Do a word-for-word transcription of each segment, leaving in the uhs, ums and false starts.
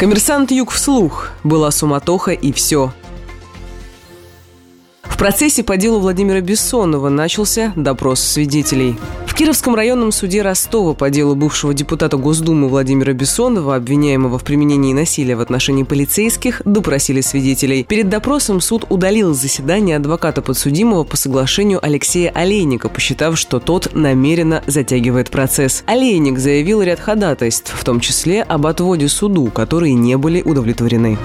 Коммерсант Юг вслух. Была суматоха и все. В процессе по делу Владимира Бессонова начался допрос свидетелей. В Кировском районном суде Ростова по делу бывшего депутата Госдумы Владимира Бессонова, обвиняемого в применении насилия в отношении полицейских, допросили свидетелей. Перед допросом суд удалил заседание адвоката подсудимого по соглашению Алексея Олейника, посчитав, что тот намеренно затягивает процесс. Олейник заявил ряд ходатайств, в том числе об отводе суду, которые не были удовлетворены.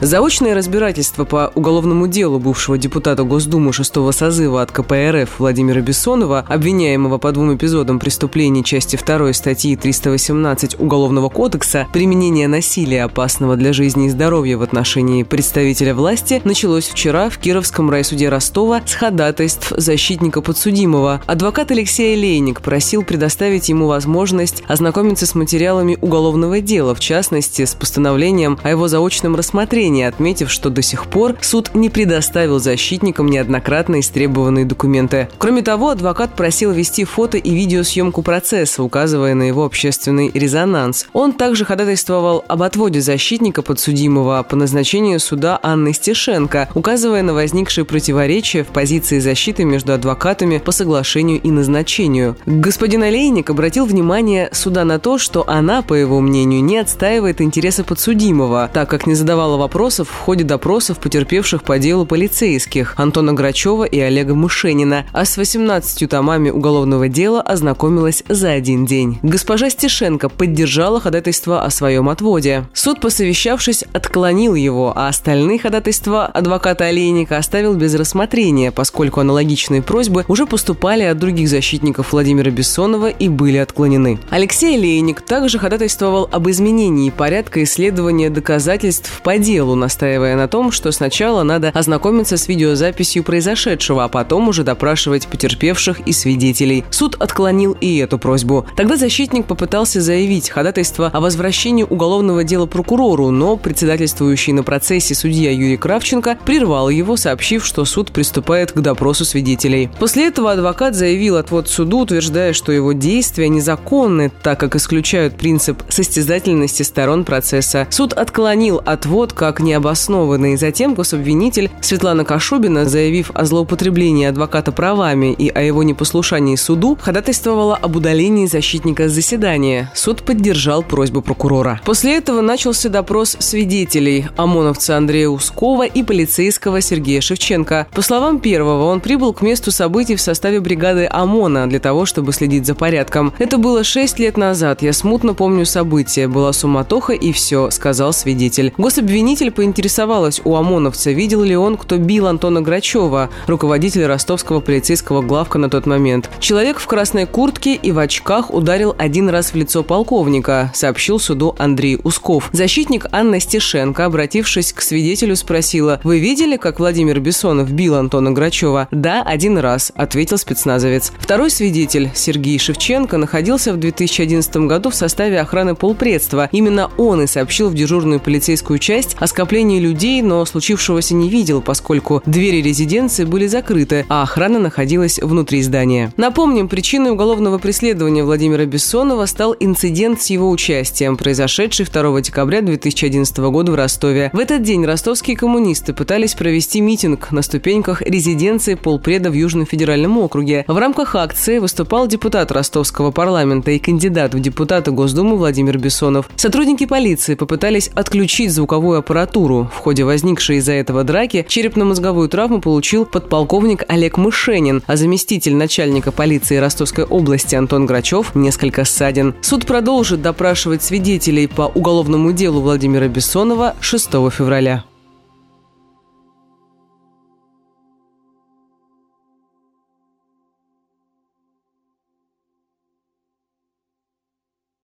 Заочное разбирательство по уголовному делу бывшего депутата Госдумы шестого созыва от ка пэ эр эф Владимира Бессонова, обвиняемого по двум эпизодам преступлений части второй статьи триста восемнадцать Уголовного кодекса «Применение насилия, опасного для жизни и здоровья в отношении представителя власти», началось вчера в Кировском райсуде Ростова с ходатайств защитника подсудимого. Адвокат Алексей Олейник просил предоставить ему возможность ознакомиться с материалами уголовного дела, в частности, с постановлением о его заочном рассмотрении, отметив, что до сих пор суд не предоставил защитникам неоднократно истребованные документы. Кроме того, адвокат просил вести фото- и видеосъемку процесса, указывая на его общественный резонанс. Он также ходатайствовал об отводе защитника подсудимого по назначению суда Анны Стешенко, указывая на возникшие противоречия в позиции защиты между адвокатами по соглашению и назначению. Господин Олейник обратил внимание суда на то, что она, по его мнению, не отстаивает интересы подсудимого, так как не задавала вопросов в ходе допросов потерпевших по делу полицейских Антона Грачева и Олега Мушенина, а с восемнадцатью томами уголовного дела ознакомилась за один день. Госпожа Стешенко поддержала ходатайство о своем отводе. Суд, посовещавшись, отклонил его, а остальные ходатайства адвоката Олейника оставил без рассмотрения, поскольку аналогичные просьбы уже поступали от других защитников Владимира Бессонова и были отклонены. Алексей Олейник также ходатайствовал об изменении порядка исследования доказательств по делу, настаивая на том, что сначала надо ознакомиться с видеозаписью произошедшего, а потом уже допрашивать потерпевших и свидетелей. Суд отклонил и эту просьбу. Тогда защитник попытался заявить ходатайство о возвращении уголовного дела прокурору, но председательствующий на процессе судья Юрий Кравченко прервал его, сообщив, что суд приступает к допросу свидетелей. После этого адвокат заявил отвод суду, утверждая, что его действия незаконны, так как исключают принцип состязательности сторон процесса. Суд отклонил отвод как необоснованный. Затем гособвинитель Светлана Кашубина, заявив о злоупотреблении адвоката правами и о его непослушании суду, ходатайствовала об удалении защитника с заседания. Суд поддержал просьбу прокурора. После этого начался допрос свидетелей – ОМОНовца Андрея Ускова и полицейского Сергея Шевченко. По словам первого, он прибыл к месту событий в составе бригады ОМОНа для того, чтобы следить за порядком. «Это было шесть лет назад. Я смутно помню события. Была суматоха и все», – сказал свидетель. Гособвинитель поинтересовалась у ОМОНовца, видел ли он, кто бил Антона Грачева, руководителя ростовского полицейского главка на тот момент. «Человек в красной куртке и в очках ударил один раз в лицо полковника», – сообщил суду Андрей Усков. Защитник Анна Стешенко, обратившись к свидетелю, спросила: «Вы видели, как Владимир Бессонов бил Антона Грачева?» «Да, один раз», – ответил спецназовец. Второй свидетель, Сергей Шевченко, находился в две тысячи одиннадцатом году в составе охраны полпредства. Именно он и сообщил в дежурную полицейскую часть о скоплении людей, но случившегося не видел, поскольку двери резиденции были закрыты, а охрана находилась внутри здания. Напомним, причиной уголовного преследования Владимира Бессонова стал инцидент с его участием, произошедший второго декабря две тысячи одиннадцатого года в Ростове. В этот день ростовские коммунисты пытались провести митинг на ступеньках резиденции полпреда в Южном федеральном округе. В рамках акции выступал депутат ростовского парламента и кандидат в депутаты Госдумы Владимир Бессонов. Сотрудники полиции попытались отключить звуковую аппаратуру. В ходе возникшей из-за этого драки черепно-мозговую травму получил подполковник Олег Мушенин, а заместитель начальника полиции Ростовской области Антон Грачев – несколько ссадин. Суд продолжит допрашивать свидетелей по уголовному делу Владимира Бессонова шестого февраля.